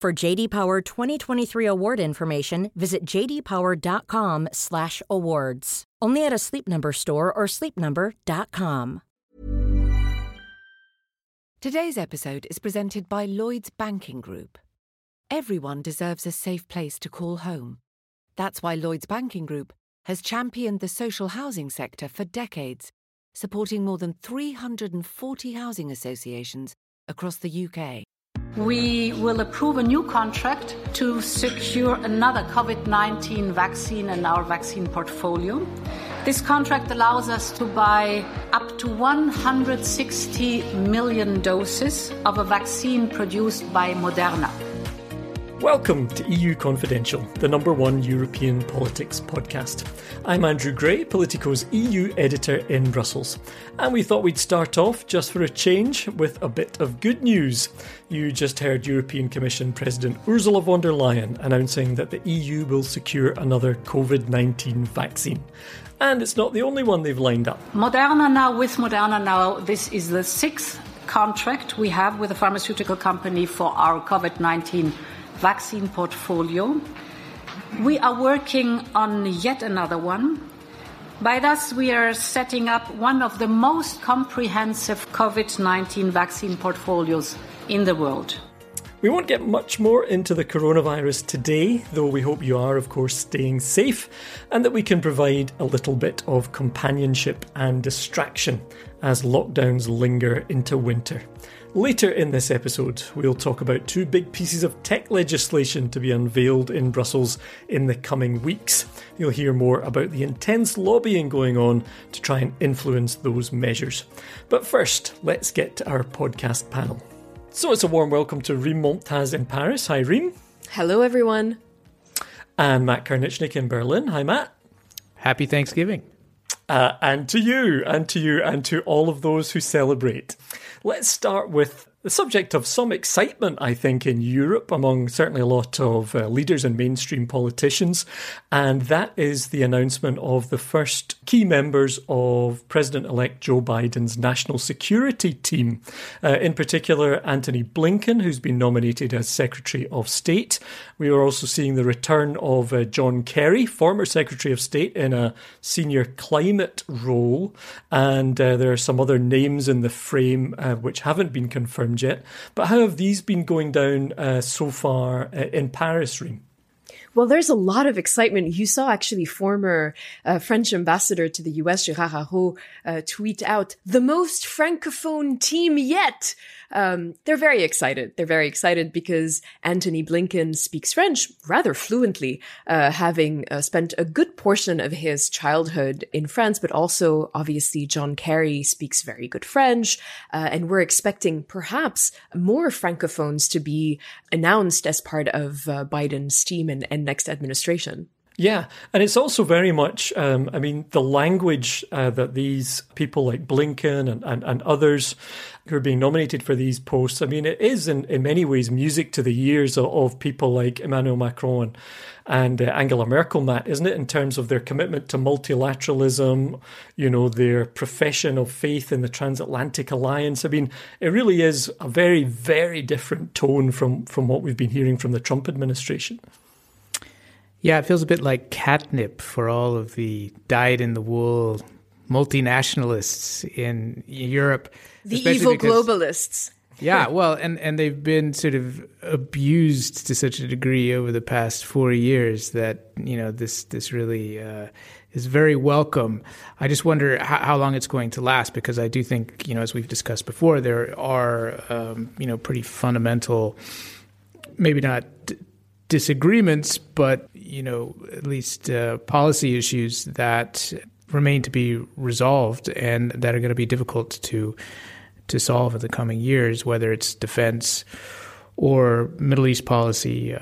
For JD Power 2023 award information, visit jdpower.com/awards. Only at a Sleep Number store or sleepnumber.com. Today's episode is presented by Lloyd's Banking Group. Everyone deserves a safe place to call home. That's why Lloyd's Banking Group has championed the social housing sector for decades, supporting more than 340 housing associations across the UK. We will approve a new contract to secure another COVID-19 vaccine in our vaccine portfolio. This contract allows us to buy up to 160 million doses of a vaccine produced by Moderna. Welcome to EU Confidential, the number one European politics podcast. I'm Andrew Gray, Politico's EU editor in Brussels. And we thought we'd start off, just for a change, with a bit of good news. You just heard European Commission President Ursula von der Leyen announcing that the EU will secure another COVID-19 vaccine. And it's not the only one they've lined up. With Moderna now, this is the sixth contract we have with a pharmaceutical company for our COVID-19 vaccine portfolio. We are working on yet another one. By thus, we are setting up one of the most comprehensive COVID-19 vaccine portfolios in the world. We won't get much more into the coronavirus today, though we hope you are, of course, staying safe and that we can provide a little bit of companionship and distraction as lockdowns linger into winter. Later in this episode, we'll talk about two big pieces of tech legislation to be unveiled in Brussels in the coming weeks. You'll hear more about the intense lobbying going on to try and influence those measures. But first, let's get to our podcast panel. So it's a warm welcome to Reem Momtaz in Paris. Hi, Reem. Hello, everyone. And Matt Karnichnik in Berlin. Hi, Matt. Happy Thanksgiving. And to you, and to all of those who celebrate. Let's start with the subject of some excitement, I think, in Europe, among certainly a lot of leaders and mainstream politicians, and that is the announcement of the first key members of President-elect Joe Biden's national security team, in particular Antony Blinken, who's been nominated as Secretary of State. We are also seeing the return of John Kerry, former Secretary of State, in a senior climate role, and there are some other names in the frame which haven't been confirmed yet. But how have these been going down so far in Paris, Reem? Well, there's a lot of excitement. You saw actually former French ambassador to the US, Gérard Araud, tweet out, the most francophone team yet. They're very excited. They're very excited because Antony Blinken speaks French rather fluently, having spent a good portion of his childhood in France, but also obviously John Kerry speaks very good French. And we're expecting perhaps more francophones to be announced as part of Biden's team and next administration. Yeah, and it's also very much, the language that these people like Blinken and others who are being nominated for these posts, I mean, it is in many ways music to the ears of people like Emmanuel Macron and Angela Merkel, Matt, isn't it, in terms of their commitment to multilateralism, you know, their profession of faith in the transatlantic alliance. I mean, it really is a very, very different tone from what we've been hearing from the Trump administration. Yeah, it feels a bit like catnip for all of the dyed-in-the-wool multinationalists in Europe. The evil globalists. Yeah, well, and they've been sort of abused to such a degree over the past 4 years that, you know, this really is very welcome. I just wonder how long it's going to last, because I do think, you know, as we've discussed before, there are, pretty fundamental, maybe not disagreements, but, you know, at least policy issues that remain to be resolved and that are going to be difficult to solve in the coming years, whether it's defense or Middle East policy,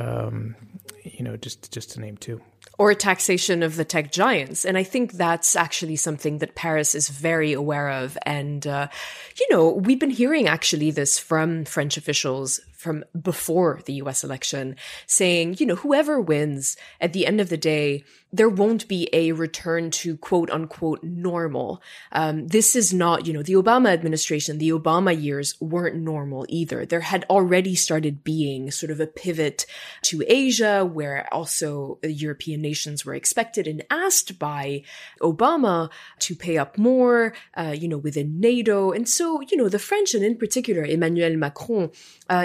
just to name two. Or taxation of the tech giants. And I think that's actually something that Paris is very aware of. And, we've been hearing actually this from French officials from before the US election saying, whoever wins at the end of the day, there won't be a return to quote unquote normal. This is not, the Obama administration, the Obama years weren't normal either. There had already started being sort of a pivot to Asia where also European nations were expected and asked by Obama to pay up more, within NATO. And so, the French and in particular, Emmanuel Macron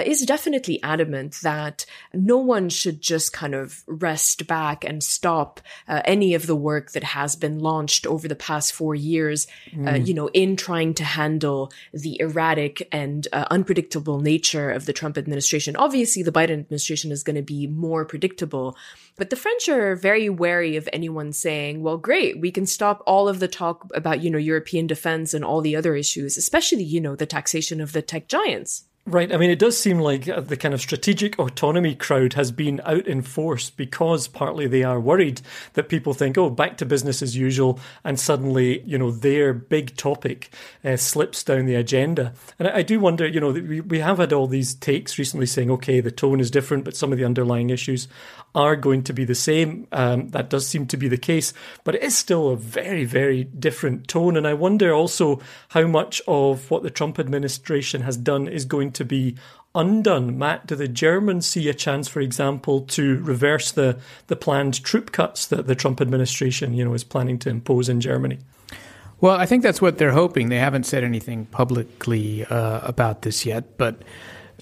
is definitely adamant that no one should just kind of rest back and stop any of the work that has been launched over the past 4 years, in trying to handle the erratic and unpredictable nature of the Trump administration. Obviously, the Biden administration is going to be more predictable, but the French are very wary of anyone saying, well, great, we can stop all of the talk about, European defense and all the other issues, especially, the taxation of the tech giants. Right. I mean, it does seem like the kind of strategic autonomy crowd has been out in force because partly they are worried that people think, oh, back to business as usual. And suddenly, their big topic slips down the agenda. And I do wonder, we have had all these takes recently saying, OK, the tone is different, but some of the underlying issues are going to be the same. That does seem to be the case. But it is still a very, very different tone. And I wonder also how much of what the Trump administration has done is going to be undone. Matt, do the Germans see a chance, for example, to reverse the planned troop cuts that the Trump administration, is planning to impose in Germany? Well, I think that's what they're hoping. They haven't said anything publicly about this yet, but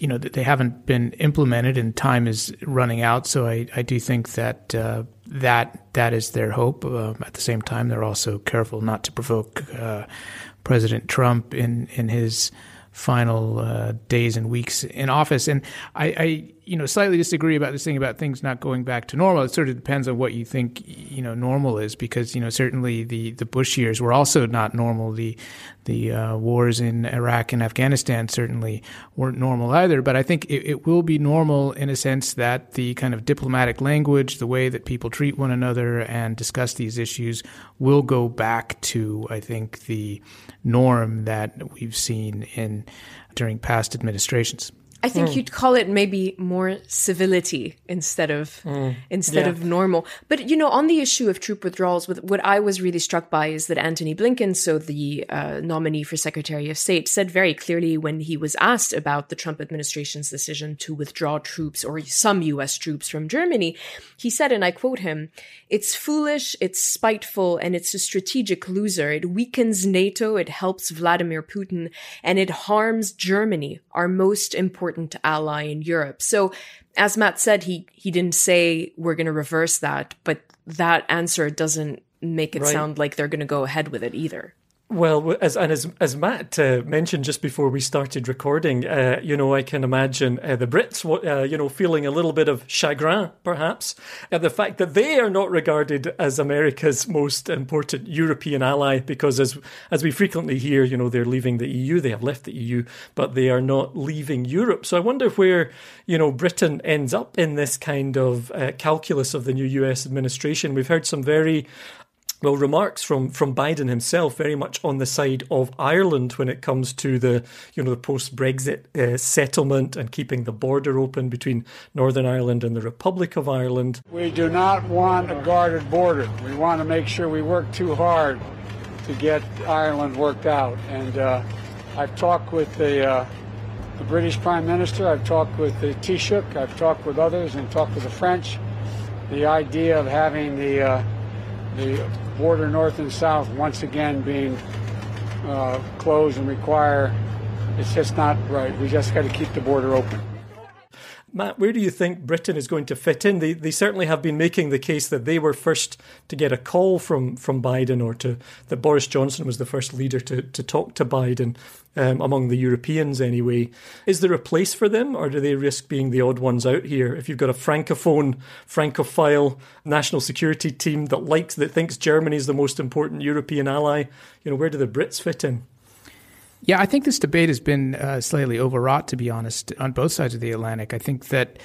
they haven't been implemented and time is running out. So I do think that that is their hope. At the same time, they're also careful not to provoke President Trump in his final days and weeks in office. And I slightly disagree about this thing about things not going back to normal. It sort of depends on what you think, normal is, because, certainly the Bush years were also not normal. The wars in Iraq and Afghanistan certainly weren't normal either. But I think it will be normal in a sense that the kind of diplomatic language, the way that people treat one another and discuss these issues will go back to, I think, the norm that we've seen during past administrations. I think you'd call it maybe more civility instead of normal. But, on the issue of troop withdrawals, what I was really struck by is that Antony Blinken, so the nominee for Secretary of State, said very clearly when he was asked about the Trump administration's decision to withdraw troops or some U.S. troops from Germany, he said, and I quote him, "It's foolish, it's spiteful, and it's a strategic loser. It weakens NATO, it helps Vladimir Putin, and it harms Germany, our most important ally in Europe." So as Matt said, he didn't say we're going to reverse that, but that answer doesn't make it sound like they're going to go ahead with it either. Well, as Matt mentioned just before we started recording, I can imagine the Brits, feeling a little bit of chagrin, perhaps, at the fact that they are not regarded as America's most important European ally, because as we frequently hear, they're leaving the EU, they have left the EU, but they are not leaving Europe. So I wonder where, Britain ends up in this kind of calculus of the new US administration. We've heard some very remarks from Biden himself, very much on the side of Ireland when it comes to the the post-Brexit settlement and keeping the border open between Northern Ireland and the Republic of Ireland. We do not want a guarded border. We want to make sure we work too hard to get Ireland worked out. And I've talked with the British Prime Minister, I've talked with the Taoiseach, I've talked with others and talked with the French. The idea of having the border north and south once again being closed and it's just not right. We just got to keep the border open. Matt, where do you think Britain is going to fit in? They certainly have been making the case that they were first to get a call from Biden, or that Boris Johnson was the first leader to talk to Biden, among the Europeans anyway. Is there a place for them, or do they risk being the odd ones out here? If you've got a francophile national security team that thinks Germany is the most important European ally, where do the Brits fit in? Yeah, I think this debate has been slightly overwrought, to be honest, on both sides of the Atlantic. I think that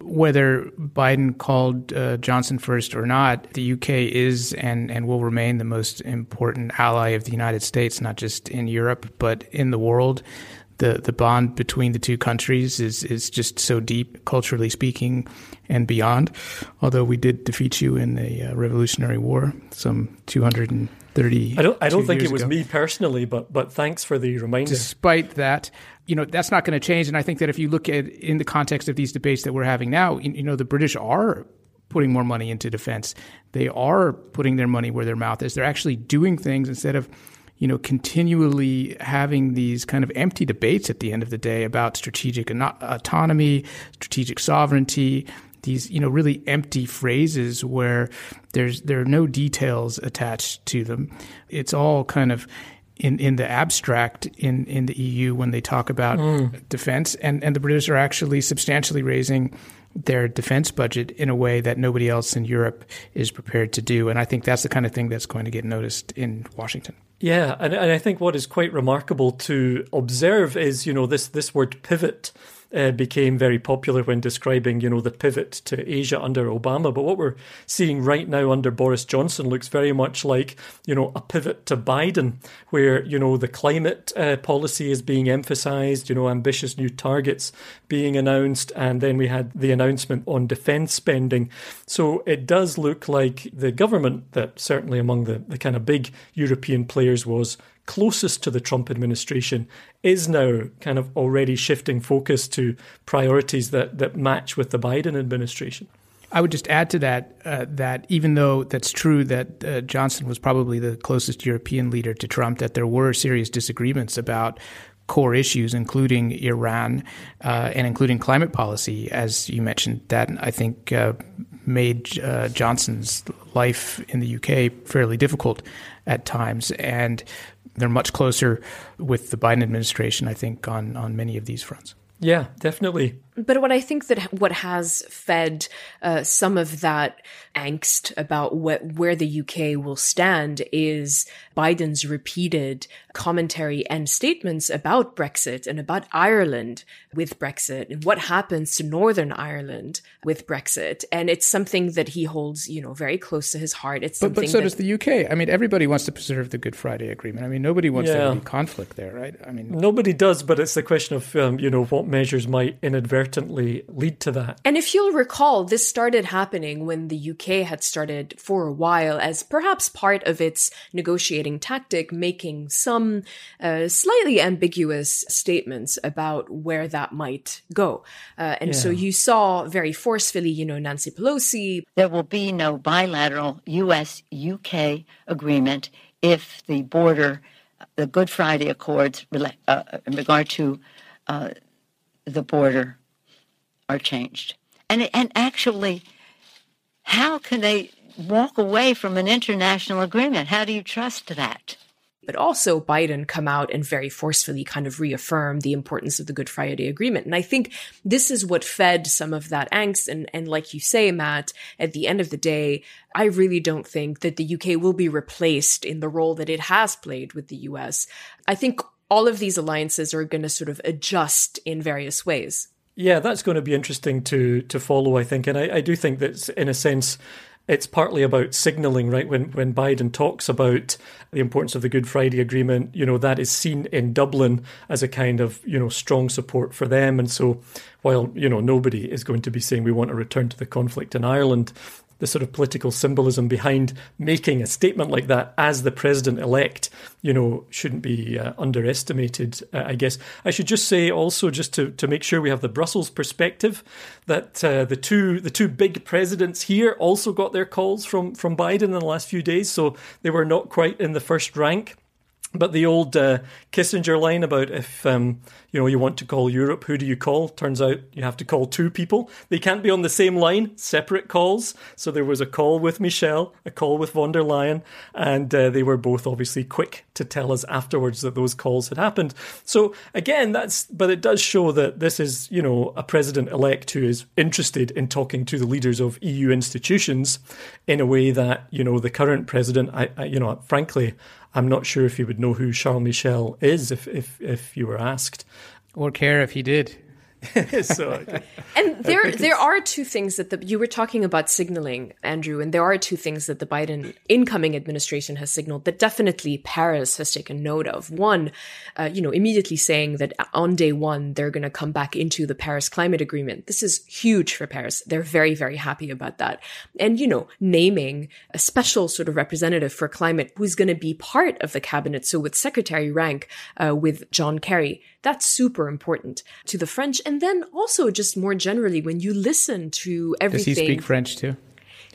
whether Biden called Johnson first or not, the UK is and will remain the most important ally of the United States, not just in Europe, but in the world. The bond between the two countries is just so deep, culturally speaking, and beyond. Although we did defeat you in the Revolutionary War, some 230. I don't think it was me personally, but thanks for the reminder. Despite that, you know, that's not going to change. And I think that if you look at in the context of these debates that we're having now, you know, the British are putting more money into defense. They are putting their money where their mouth is. They're actually doing things instead of, you know, continually having these kind of empty debates at the end of the day about strategic autonomy, strategic sovereignty, these, you know, really empty phrases where there are no details attached to them. It's all kind of in the abstract in the EU when they talk about defense. And the British are actually substantially raising their defense budget in a way that nobody else in Europe is prepared to do. And I think that's the kind of thing that's going to get noticed in Washington. Yeah, and I think what is quite remarkable to observe is, you know, this word pivot became very popular when describing, you know, the pivot to Asia under Obama. But what we're seeing right now under Boris Johnson looks very much like, you know, a pivot to Biden, where, you know, the climate policy is being emphasized, you know, ambitious new targets being announced. And then we had the announcement on defense spending. So it does look like the government that certainly among the kind of big European players was closest to the Trump administration is now kind of already shifting focus to priorities that match with the Biden administration. I would just add to that, that even though that's true that Johnson was probably the closest European leader to Trump, that there were serious disagreements about core issues, including Iran and including climate policy, as you mentioned. That, I think, made Johnson's life in the UK fairly difficult at times. And they're much closer with the Biden administration, I think, on many of these fronts. Yeah, definitely. But what I think that what has fed some of that angst about where the UK will stand is Biden's repeated commentary and statements about Brexit and about Ireland with Brexit and what happens to Northern Ireland with Brexit. And it's something that he holds, you know, very close to his heart. It's something. But so does the UK. I mean, everybody wants to preserve the Good Friday Agreement. I mean, nobody wants to have any conflict there, right? I mean, nobody does. But it's the question of, you know, what measures might inadvertently lead to that. And if you'll recall, this started happening when the UK had started for a while as perhaps part of its negotiating tactic, making some slightly ambiguous statements about where that might go. So you saw very forcefully, you know, Nancy Pelosi. There will be no bilateral US-UK agreement if the border, the Good Friday Accords in regard to the border are changed. And actually, how can they walk away from an international agreement? How do you trust that? But also Biden come out and very forcefully kind of reaffirm the importance of the Good Friday Agreement. And I think this is what fed some of that angst. And like you say, Matt, at the end of the day, I really don't think that the UK will be replaced in the role that it has played with the US. I think all of these alliances are going to sort of adjust in various ways. Yeah, that's going to be interesting to follow, I think. And I do think that, in a sense, it's partly about signaling, right? When Biden talks about the importance of the Good Friday Agreement, you know, that is seen in Dublin as a kind of, you know, strong support for them. And so while, you know, nobody is going to be saying we want a return to the conflict in Ireland, the sort of political symbolism behind making a statement like that as the president-elect, you know, shouldn't be underestimated, I guess. I should just say also, just to make sure we have the Brussels perspective, that the two big presidents here also got their calls from Biden in the last few days, so they were not quite in the first rank. But the old Kissinger line about if, you know, you want to call Europe, who do you call? Turns out you have to call two people. They can't be on the same line, separate calls. So there was a call with Michel, a call with von der Leyen, and they were both obviously quick to tell us afterwards that those calls had happened. So again, but it does show that this is, you know, a president-elect who is interested in talking to the leaders of EU institutions in a way that, you know, the current president, I you know, frankly, I'm not sure if you would know who Charles Michel is if you were asked. Or care if he did. So, and there are two things that you were talking about signaling, Andrew, and there are two things that the Biden incoming administration has signaled that definitely Paris has taken note of. One, immediately saying that on day one, they're going to come back into the Paris Climate Agreement. This is huge for Paris. They're very, very happy about that. And, naming a special sort of representative for climate who's going to be part of the cabinet. So with secretary rank, with John Kerry, that's super important to the French. And then also just more generally, when you listen to everything... Does he speak French too?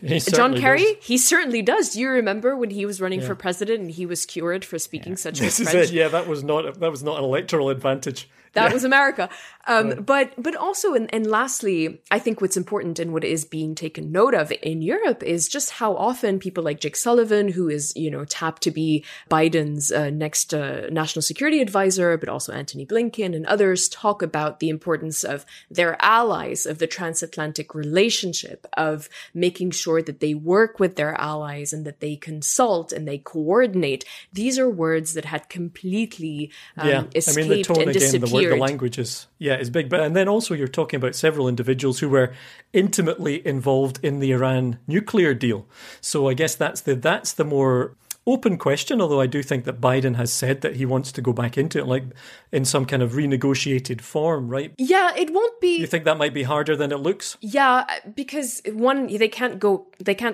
John Kerry? Does. He certainly does. Do you remember when he was running for president and he was cured for speaking such good French? Is it. Yeah, that was not an electoral advantage. That was America. Right. But also, and lastly, I think what's important and what is being taken note of in Europe is just how often people like Jake Sullivan, who is, tapped to be Biden's next national security advisor, but also Antony Blinken and others, talk about the importance of their allies, of the transatlantic relationship, of making sure that they work with their allies and that they consult and they coordinate. These are words that had completely escaped the tone and disappeared. The languages, is big. But and then also you're talking about several individuals who were intimately involved in the Iran nuclear deal. So I guess that's the more open question, although I do think that Biden has said that he wants to go back into it, like in some kind of renegotiated form, right? Yeah, it won't be... You think that might be harder than it looks? Yeah, because one, they can't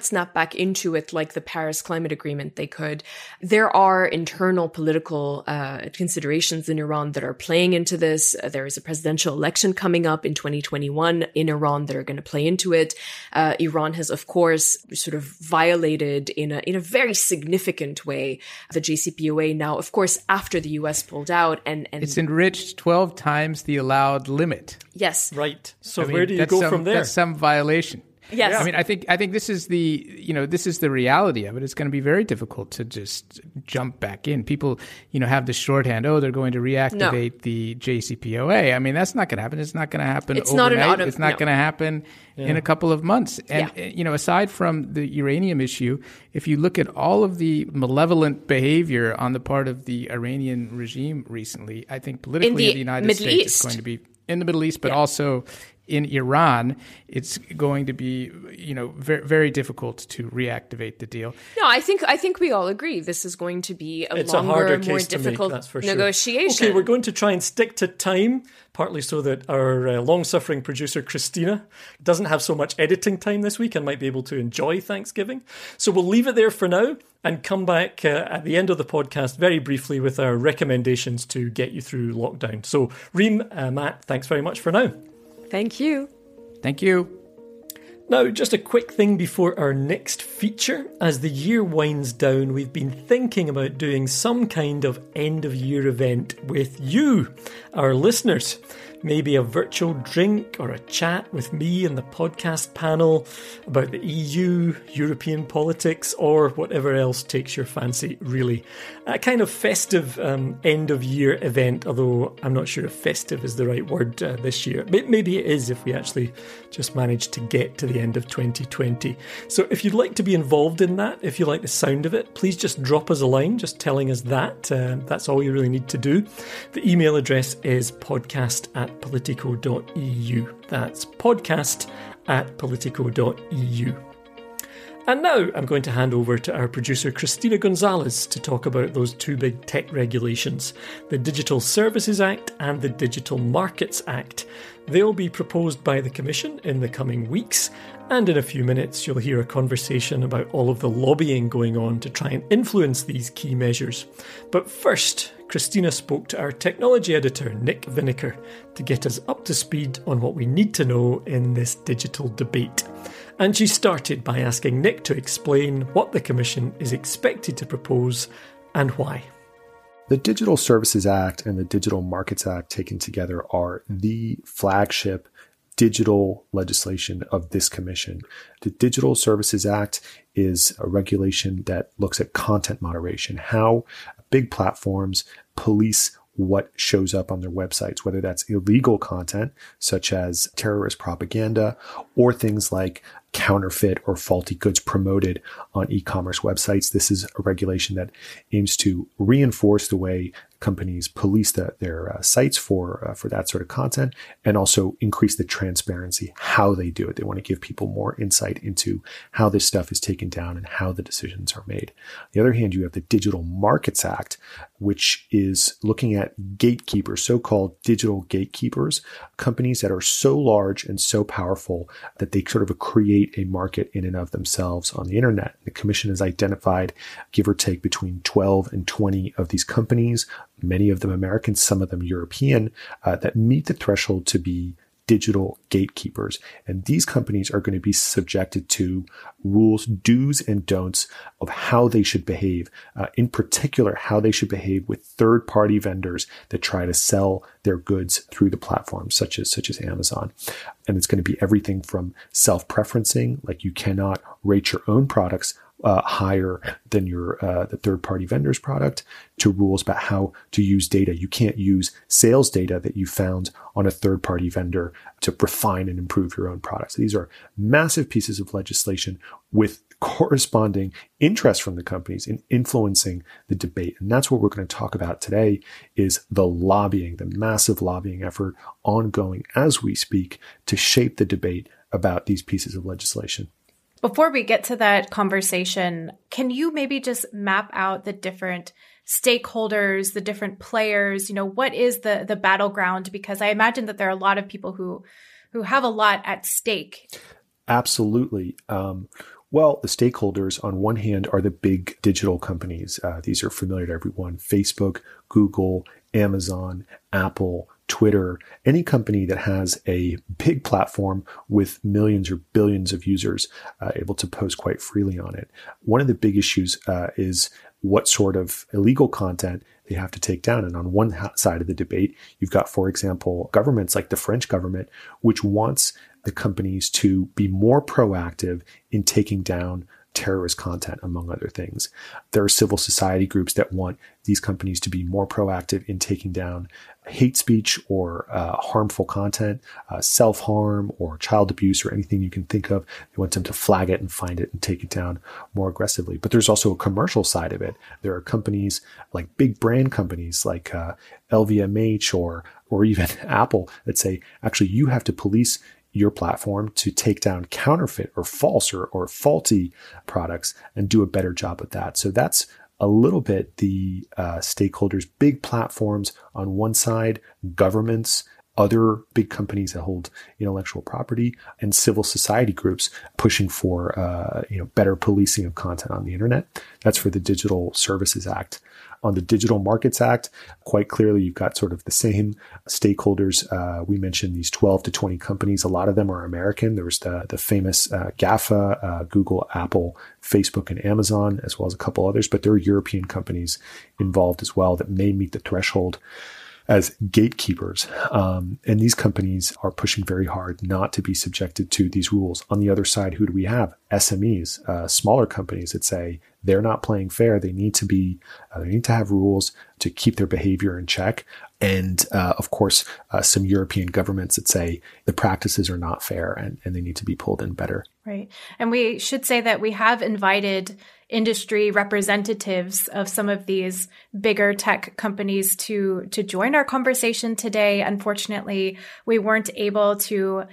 snap back into it like the Paris Climate Agreement they could. There are internal political considerations in Iran that are playing into this. There is a presidential election coming up in 2021 in Iran that are going to play into it. Iran has, of course, sort of violated in a very significant way the JCPOA now, of course, after the US pulled out. And it's enriched 12 times the allowed limit. Yes. Right. So where do you go from there? That's some violation. Yes. Yeah. I think this is the reality of it. It's going to be very difficult to just jump back in. People, have the shorthand, they're going to reactivate the JCPOA. That's not going to happen. It's not going to happen overnight. It's not going to happen in a couple of months. And, aside from the uranium issue, if you look at all of the malevolent behavior on the part of the Iranian regime recently, I think politically in the United States, it's going to be in the Middle East, but also in Iran, it's going to be, very, very difficult to reactivate the deal. No, I think we all agree this is going to be a longer, more difficult negotiation. Sure. Okay, we're going to try and stick to time, partly so that our long-suffering producer, Christina, doesn't have so much editing time this week and might be able to enjoy Thanksgiving. So we'll leave it there for now and come back at the end of the podcast very briefly with our recommendations to get you through lockdown. So Reem, Matt, thanks very much for now. Thank you. Thank you. Now, just a quick thing before our next feature. As the year winds down, we've been thinking about doing some kind of end-of-year event with you, our listeners. Maybe a virtual drink or a chat with me and the podcast panel about the EU, European politics, or whatever else takes your fancy, really. A kind of festive end-of-year event, although I'm not sure if festive is the right word this year. Maybe it is if we actually just manage to get to the end of 2020. So if you'd like to be involved in that, if you like the sound of it, please just drop us a line, just telling us that. That's all you really need to do. The email address is podcast@politico.eu. That's podcast@politico.eu. And now I'm going to hand over to our producer Christina Gonzalez to talk about those two big tech regulations, the Digital Services Act and the Digital Markets Act. They'll be proposed by the Commission in the coming weeks, and in a few minutes you'll hear a conversation about all of the lobbying going on to try and influence these key measures. But first, Christina spoke to our technology editor, Nick Vinokur, to get us up to speed on what we need to know in this digital debate. And she started by asking Nick to explain what the Commission is expected to propose and why. The Digital Services Act and the Digital Markets Act taken together are the flagship digital legislation of this Commission. The Digital Services Act is a regulation that looks at content moderation, how big platforms police what shows up on their websites, whether that's illegal content, such as terrorist propaganda, or things like counterfeit or faulty goods promoted on e-commerce websites. This is a regulation that aims to reinforce the way companies police their sites for that sort of content, and also increase the transparency, how they do it. They want to give people more insight into how this stuff is taken down and how the decisions are made. On the other hand, you have the Digital Markets Act, which is looking at gatekeepers, so-called digital gatekeepers, companies that are so large and so powerful that they sort of create a market in and of themselves on the internet. The commission has identified, give or take, between 12 and 20 of these companies, many of them American, some of them European, that meet the threshold to be digital gatekeepers. And these companies are going to be subjected to rules, do's and don'ts of how they should behave, in particular, how they should behave with third-party vendors that try to sell their goods through the platform, such as Amazon. And it's going to be everything from self-preferencing, like you cannot rate your own products higher than the third-party vendor's product, to rules about how to use data. You can't use sales data that you found on a third-party vendor to refine and improve your own products. These are massive pieces of legislation with corresponding interest from the companies in influencing the debate. And that's what we're going to talk about today, is the lobbying, the massive lobbying effort ongoing as we speak to shape the debate about these pieces of legislation. Before we get to that conversation, can you maybe just map out the different stakeholders, the different players? You know, what is the battleground? Because I imagine that there are a lot of people who have a lot at stake. Absolutely. Well, the stakeholders on one hand are the big digital companies. These are familiar to everyone: Facebook, Google, Amazon, Apple, Twitter, any company that has a big platform with millions or billions of users able to post quite freely on it. One of the big issues is what sort of illegal content they have to take down. And on one side of the debate, you've got, for example, governments like the French government, which wants the companies to be more proactive in taking down terrorist content, among other things. There are civil society groups that want these companies to be more proactive in taking down hate speech or harmful content, self-harm or child abuse or anything you can think of. They want them to flag it and find it and take it down more aggressively. But there's also a commercial side of it. There are companies like big brand companies like LVMH or even Apple that say, actually, you have to police your platform to take down counterfeit or false or faulty products and do a better job of that. So that's a little bit the stakeholders, big platforms on one side, governments, other big companies that hold intellectual property, and civil society groups pushing for better policing of content on the internet. That's for the Digital Services Act. On the Digital Markets Act, quite clearly, you've got sort of the same stakeholders. We mentioned these 12 to 20 companies. A lot of them are American. There was the famous GAFA, Google, Apple, Facebook, and Amazon, as well as a couple others. But there are European companies involved as well that may meet the threshold as gatekeepers. And these companies are pushing very hard not to be subjected to these rules. On the other side, who do we have? SMEs, smaller companies that say they're not playing fair. They need to be, they need to have rules to keep their behavior in check. And of course, some European governments that say the practices are not fair and they need to be pulled in better. Right. And we should say that we have invited industry representatives of some of these bigger tech companies to join our conversation today. Unfortunately, we weren't able to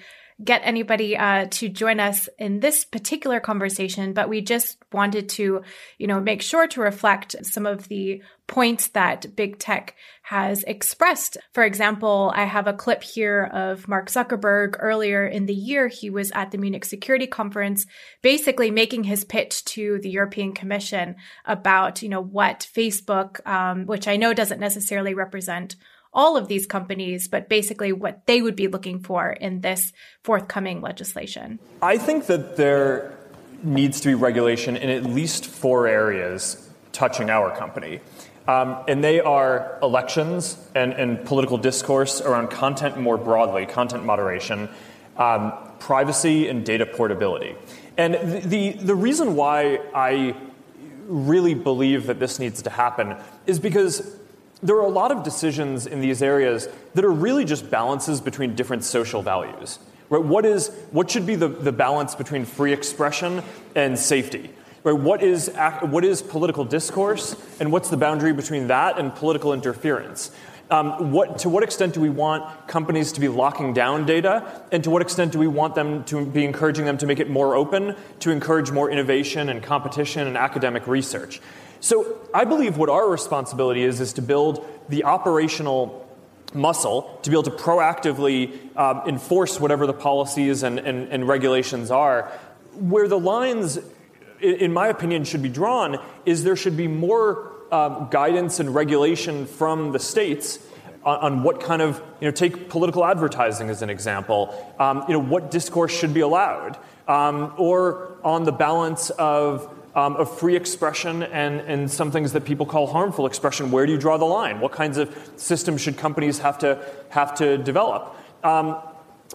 get anybody to join us in this particular conversation, but we just wanted to, make sure to reflect some of the points that big tech has expressed. For example, I have a clip here of Mark Zuckerberg. Earlier in the year, he was at the Munich Security Conference, basically making his pitch to the European Commission about, what Facebook, which I know doesn't necessarily represent all of these companies, but basically what they would be looking for in this forthcoming legislation. I think that there needs to be regulation in at least four areas touching our company. And they are elections and political discourse around content more broadly, content moderation, privacy, and data portability. And the reason why I really believe that this needs to happen is because there are a lot of decisions in these areas that are really just balances between different social values, right? What should be the balance between free expression and safety? Right? What is political discourse, and what's the boundary between that and political interference? To what extent do we want companies to be locking down data, and to what extent do we want them to be encouraging them to make it more open, to encourage more innovation and competition and academic research? So I believe what our responsibility is to build the operational muscle to be able to proactively enforce whatever the policies and regulations are. Where the lines, in my opinion, should be drawn is there should be more guidance and regulation from the states on what kind of, take political advertising as an example, what discourse should be allowed, or on the balance of free expression and some things that people call harmful expression. Where do you draw the line? What kinds of systems should companies have to develop?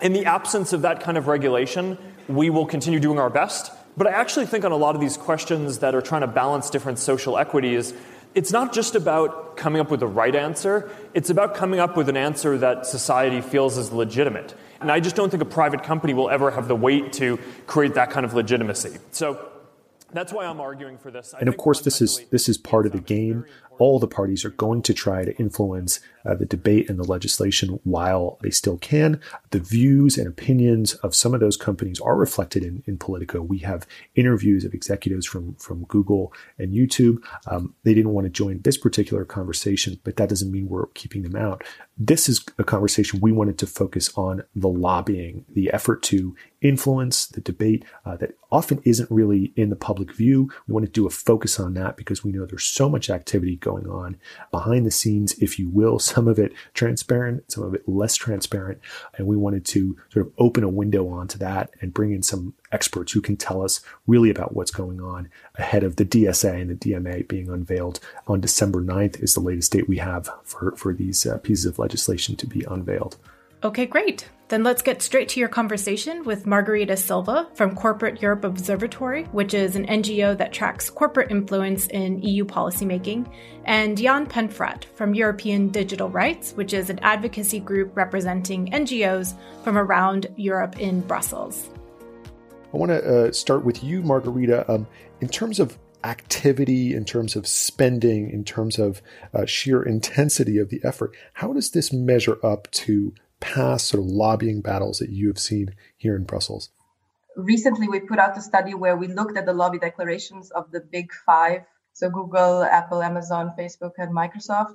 In the absence of that kind of regulation, we will continue doing our best. But I actually think on a lot of these questions that are trying to balance different social equities, it's not just about coming up with the right answer. It's about coming up with an answer that society feels is legitimate. And I just don't think a private company will ever have the weight to create that kind of legitimacy. So that's why I'm arguing for this. And of course, this is part of the game. All the parties are going to try to influence the debate and the legislation while they still can. The views and opinions of some of those companies are reflected in Politico. We have interviews of executives from Google and YouTube. They didn't want to join this particular conversation, but that doesn't mean we're keeping them out. This is a conversation we wanted to focus on the lobbying, the effort to influence the debate that often isn't really in the public view. We want to do a focus on that because we know there's so much activity going on behind the scenes, if you will, some of it transparent, some of it less transparent. And we wanted to sort of open a window onto that and bring in some experts who can tell us really about what's going on ahead of the DSA and the DMA being unveiled on December 9th is the latest date we have for these pieces of legislation to be unveiled. Okay, great. Then let's get straight to your conversation with Margarita Silva from Corporate Europe Observatory, which is an NGO that tracks corporate influence in EU policymaking, and Jan Penfrat from European Digital Rights, which is an advocacy group representing NGOs from around Europe in Brussels. I want to start with you, Margarita. In terms of activity, in terms of spending, in terms of sheer intensity of the effort, how does this measure up to past sort of lobbying battles that you have seen here in Brussels? Recently, we put out a study where we looked at the lobby declarations of the big five, so Google, Apple, Amazon, Facebook, and Microsoft.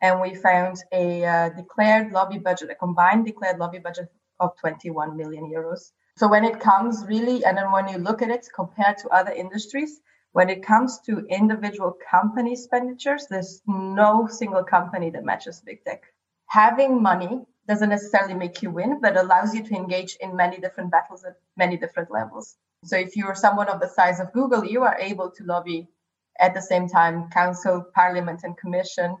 And we found a declared lobby budget, a combined declared lobby budget of 21 million euros. So when it comes really, and then when you look at it compared to other industries, when it comes to individual company expenditures, there's no single company that matches big tech. Having money doesn't necessarily make you win, but allows you to engage in many different battles at many different levels. So if you're someone of the size of Google, you are able to lobby at the same time council, parliament, and commission,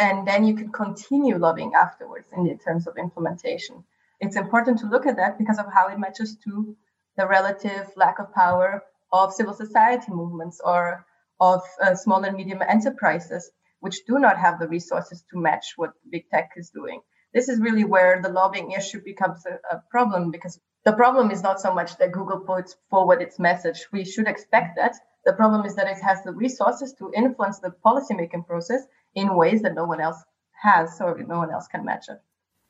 and then you can continue lobbying afterwards in terms of implementation. It's important to look at that because of how it matches to the relative lack of power of civil society movements or of small and medium enterprises, which do not have the resources to match what big tech is doing. This is really where the lobbying issue becomes a problem, because the problem is not so much that Google puts forward its message. We should expect that. The problem is that it has the resources to influence the policymaking process in ways that no one else has, so no one else can match it.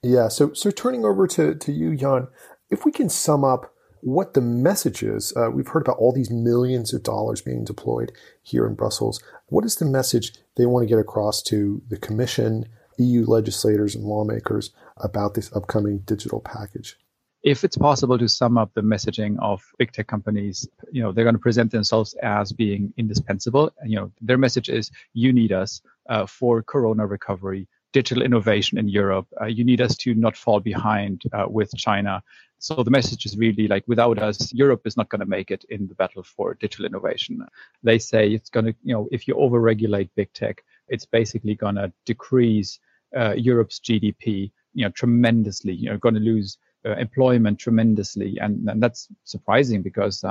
Yeah, so turning over to you, Jan, if we can sum up what the message is, we've heard about all these millions of dollars being deployed here in Brussels. What is the message they want to get across to the Commission, EU legislators and lawmakers about this upcoming digital package? If it's possible to sum up the messaging of big tech companies, they're going to present themselves as being indispensable. Their message is, you need us for corona recovery, digital innovation in Europe. You need us to not fall behind with China. So the message is really like, without us, Europe is not going to make it in the battle for digital innovation. They say it's going to, if you overregulate big tech, it's basically going to decrease Europe's GDP, tremendously. You're going to lose employment tremendously. And that's surprising because,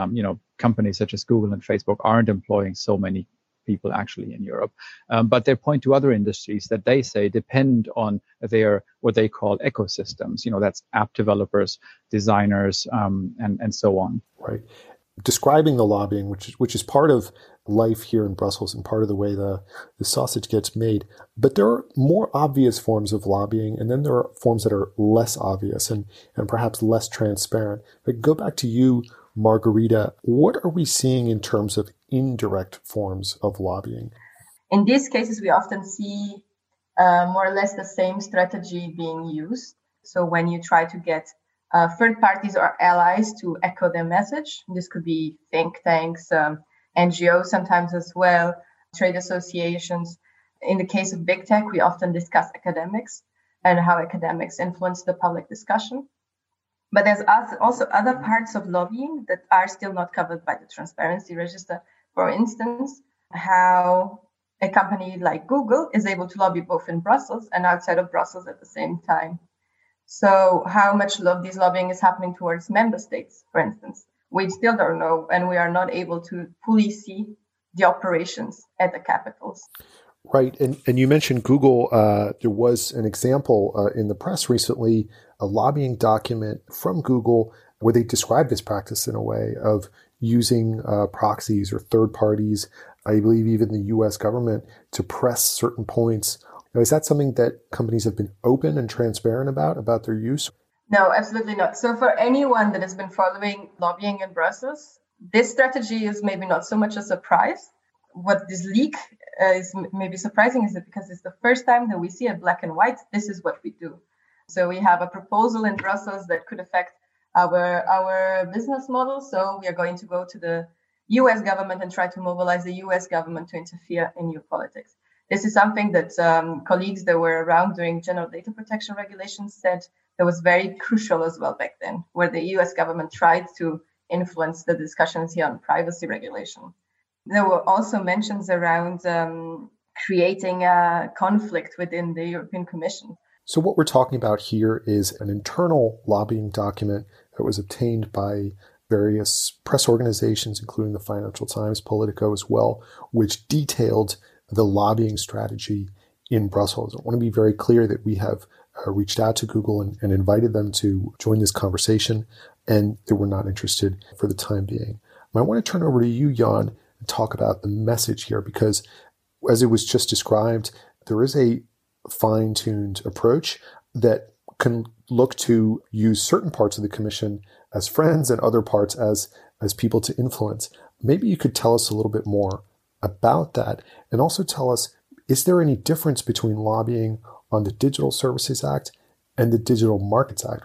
companies such as Google and Facebook aren't employing so many people actually in Europe. But they point to other industries that they say depend on their what they call ecosystems. You know, that's app developers, designers, and so on. Right. Describing the lobbying, which is part of life here in Brussels and part of the way the sausage gets made. But there are more obvious forms of lobbying, and then there are forms that are less obvious and perhaps less transparent. But go back to you, Margarita. What are we seeing in terms of indirect forms of lobbying? In these cases, we often see more or less the same strategy being used. So when you try to get third parties or allies to echo their message, this could be think tanks, NGOs sometimes as well, trade associations. In the case of big tech, we often discuss academics and how academics influence the public discussion. But there's also other parts of lobbying that are still not covered by the transparency register. For instance, how a company like Google is able to lobby both in Brussels and outside of Brussels at the same time. So how much of this lobbying is happening towards member states, for instance? We still don't know, and we are not able to fully see the operations at the capitals. Right. And you mentioned Google. There was an example in the press recently, a lobbying document from Google where they described this practice in a way of using proxies or third parties, I believe even the U.S. government, to press certain points. Now, is that something that companies have been open and transparent about their use? No, absolutely not. So for anyone that has been following lobbying in Brussels, this strategy is maybe not so much a surprise. What this leak is maybe surprising is that because it's the first time that we see it black and white, this is what we do. So we have a proposal in Brussels that could affect our business model. So we are going to go to the U.S. government and try to mobilize the U.S. government to interfere in EU politics. This is something that colleagues that were around during general data protection regulations said that was very crucial as well back then, where the US government tried to influence the discussions here on privacy regulation. There were also mentions around creating a conflict within the European Commission. So what we're talking about here is an internal lobbying document that was obtained by various press organizations, including the Financial Times, Politico as well, which detailed the lobbying strategy in Brussels. I want to be very clear that we have reached out to Google and invited them to join this conversation, and they were not interested for the time being. I want to turn over to you, Jan, and talk about the message here, because as it was just described, there is a fine-tuned approach that can look to use certain parts of the Commission as friends and other parts as people to influence. Maybe you could tell us a little bit more about that, and also tell us, is there any difference between lobbying on the Digital Services Act and the Digital Markets Act?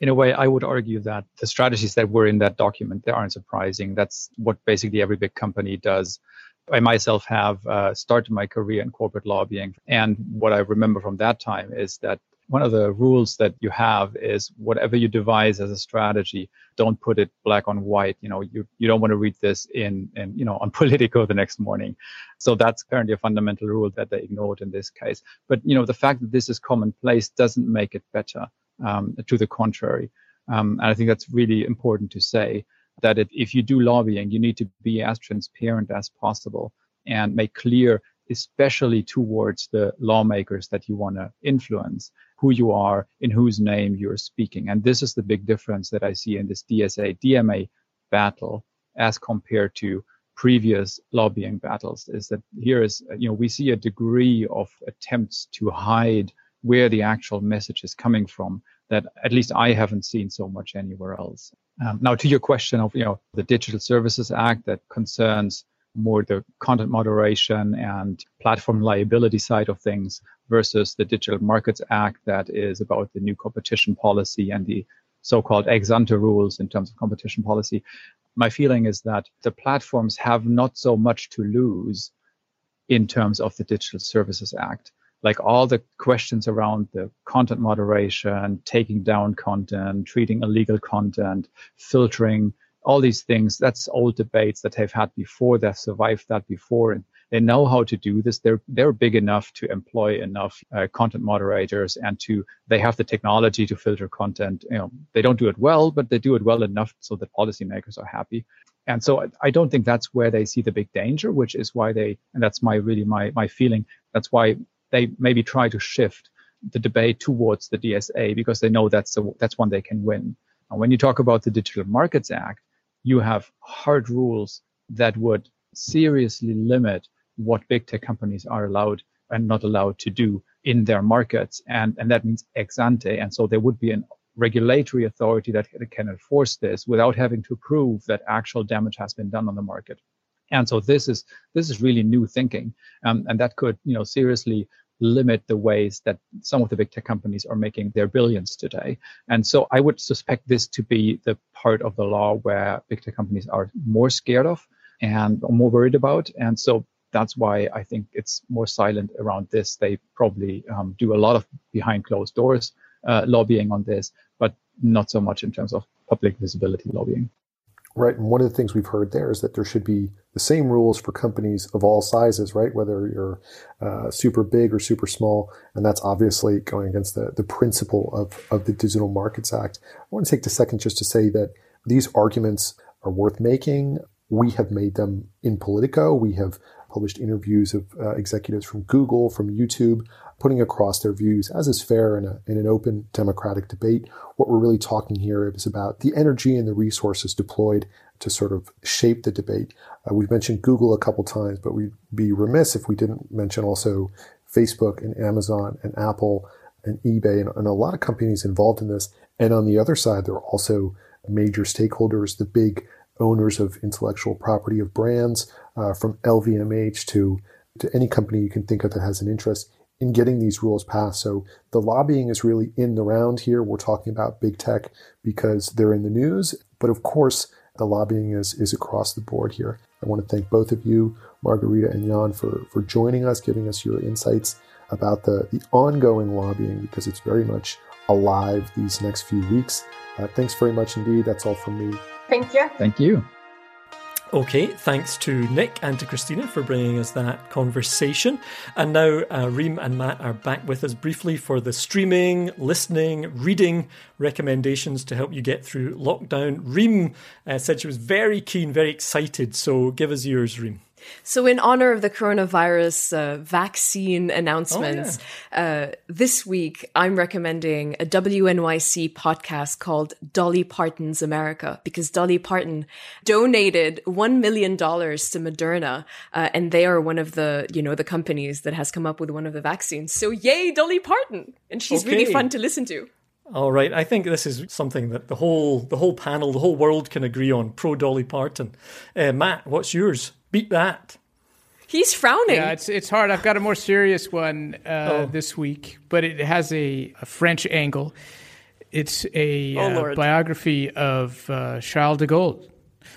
In a way, I would argue that the strategies that were in that document, they aren't surprising. That's what basically every big company does. I myself have started my career in corporate lobbying, and what I remember from that time is that one of the rules that you have is whatever you devise as a strategy, don't put it black on white. You know, you don't want to read this in you know, on Politico the next morning. So that's apparently a fundamental rule that they ignored in this case. But, you know, the fact that this is commonplace doesn't make it better. To the contrary. And I think that's really important to say that if you do lobbying, you need to be as transparent as possible and make clear, especially towards the lawmakers that you want to influence, who you are, in whose name you're speaking. And this is the big difference that I see in this DSA-DMA battle as compared to previous lobbying battles, is that here is, you know, we see a degree of attempts to hide where the actual message is coming from that at least I haven't seen so much anywhere else. Now, to your question of, you know, the Digital Services Act that concerns more the content moderation and platform liability side of things versus the Digital Markets Act that is about the new competition policy and the so-called ex ante rules in terms of competition policy. My feeling is that the platforms have not so much to lose in terms of the Digital Services Act. Like all the questions around the content moderation, taking down content, treating illegal content, filtering, all these things, that's old debates that they've had before, they've survived that before. And They know how to do this. They're big enough to employ enough content moderators, and they have the technology to filter content. You know, they don't do it well, but they do it well enough so that policymakers are happy. And so I don't think that's where they see the big danger, which is why and that's my feeling. That's why they maybe try to shift the debate towards the DSA, because they know that's one they can win. And when you talk about the Digital Markets Act, you have hard rules that would seriously limit what big tech companies are allowed and not allowed to do in their markets. And that means ex ante. And so there would be a regulatory authority that can enforce this without having to prove that actual damage has been done on the market. And so this is really new thinking. And that could, seriously limit the ways that some of the big tech companies are making their billions today. And so I would suspect this to be the part of the law where big tech companies are more scared of and more worried about. And so that's why I think it's more silent around this. They probably do a lot of behind closed doors lobbying on this, but not so much in terms of public visibility lobbying. Right. And one of the things we've heard there is that there should be the same rules for companies of all sizes, right? Whether you're super big or super small. And that's obviously going against the principle of the Digital Markets Act. I want to take a second just to say that these arguments are worth making. We have made them in Politico. We have published interviews of executives from Google, from YouTube, putting across their views, as is fair in an open democratic debate. What we're really talking here is about the energy and the resources deployed to sort of shape the debate. We've mentioned Google a couple times, but we'd be remiss if we didn't mention also Facebook and Amazon and Apple and eBay and a lot of companies involved in this. And on the other side, there are also major stakeholders, the big owners of intellectual property of brands, from LVMH to any company you can think of that has an interest in getting these rules passed. So the lobbying is really in the round here. We're talking about big tech because they're in the news. But of course, the lobbying is across the board here. I want to thank both of you, Margarita and Jan, for joining us, giving us your insights about the ongoing lobbying, because it's very much alive these next few weeks. Thanks very much indeed. That's all from me. Thank you. Thank you. Okay, thanks to Nick and to Christina for bringing us that conversation. And now Reem and Matt are back with us briefly for the streaming, listening, reading recommendations to help you get through lockdown. Reem said she was very keen, very excited. So give us yours, Reem. So in honor of the coronavirus vaccine announcements, this week, I'm recommending a WNYC podcast called Dolly Parton's America, because Dolly Parton donated $1 million to Moderna, and they are one of the companies that has come up with one of the vaccines. So yay, Dolly Parton! And she's really fun to listen to. All right. I think this is something that the whole panel, the whole world can agree on. Pro Dolly Parton. Matt, what's yours? Beat that. He's frowning. Yeah, it's hard. I've got a more serious one this week, but it has a French angle. It's a biography of Charles de Gaulle.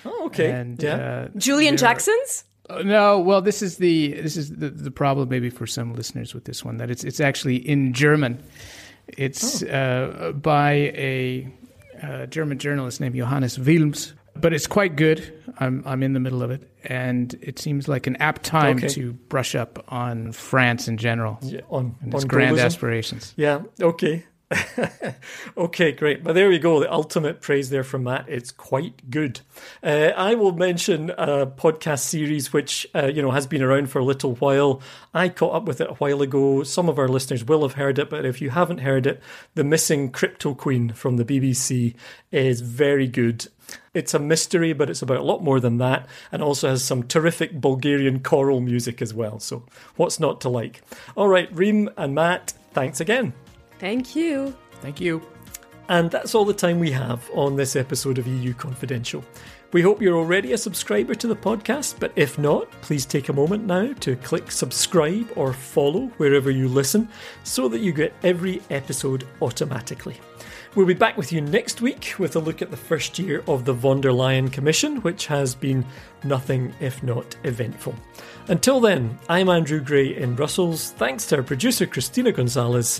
Oh, okay. And, Julian Jackson's? No, well, this is the problem maybe for some listeners with this one, that it's actually in German. It's by a German journalist named Johannes Wilms. But it's quite good. I'm in the middle of it. And it seems like an apt time to brush up on France in general. Yeah, on its grand aspirations. Yeah, okay. Okay, great. But there we go. The ultimate praise there from Matt. It's quite good. I will mention a podcast series which has been around for a little while. I caught up with it a while ago. Some of our listeners will have heard it, but if you haven't heard it, The Missing Crypto Queen from the BBC is very good. It's a mystery, but it's about a lot more than that, and also has some terrific Bulgarian choral music as well. So what's not to like? All right, Reem and Matt, thanks again. Thank you. Thank you. And that's all the time we have on this episode of EU Confidential. We hope you're already a subscriber to the podcast, but if not, please take a moment now to click subscribe or follow wherever you listen so that you get every episode automatically. We'll be back with you next week with a look at the first year of the von der Leyen Commission, which has been nothing if not eventful. Until then, I'm Andrew Gray in Brussels. Thanks to our producer, Christina Gonzalez,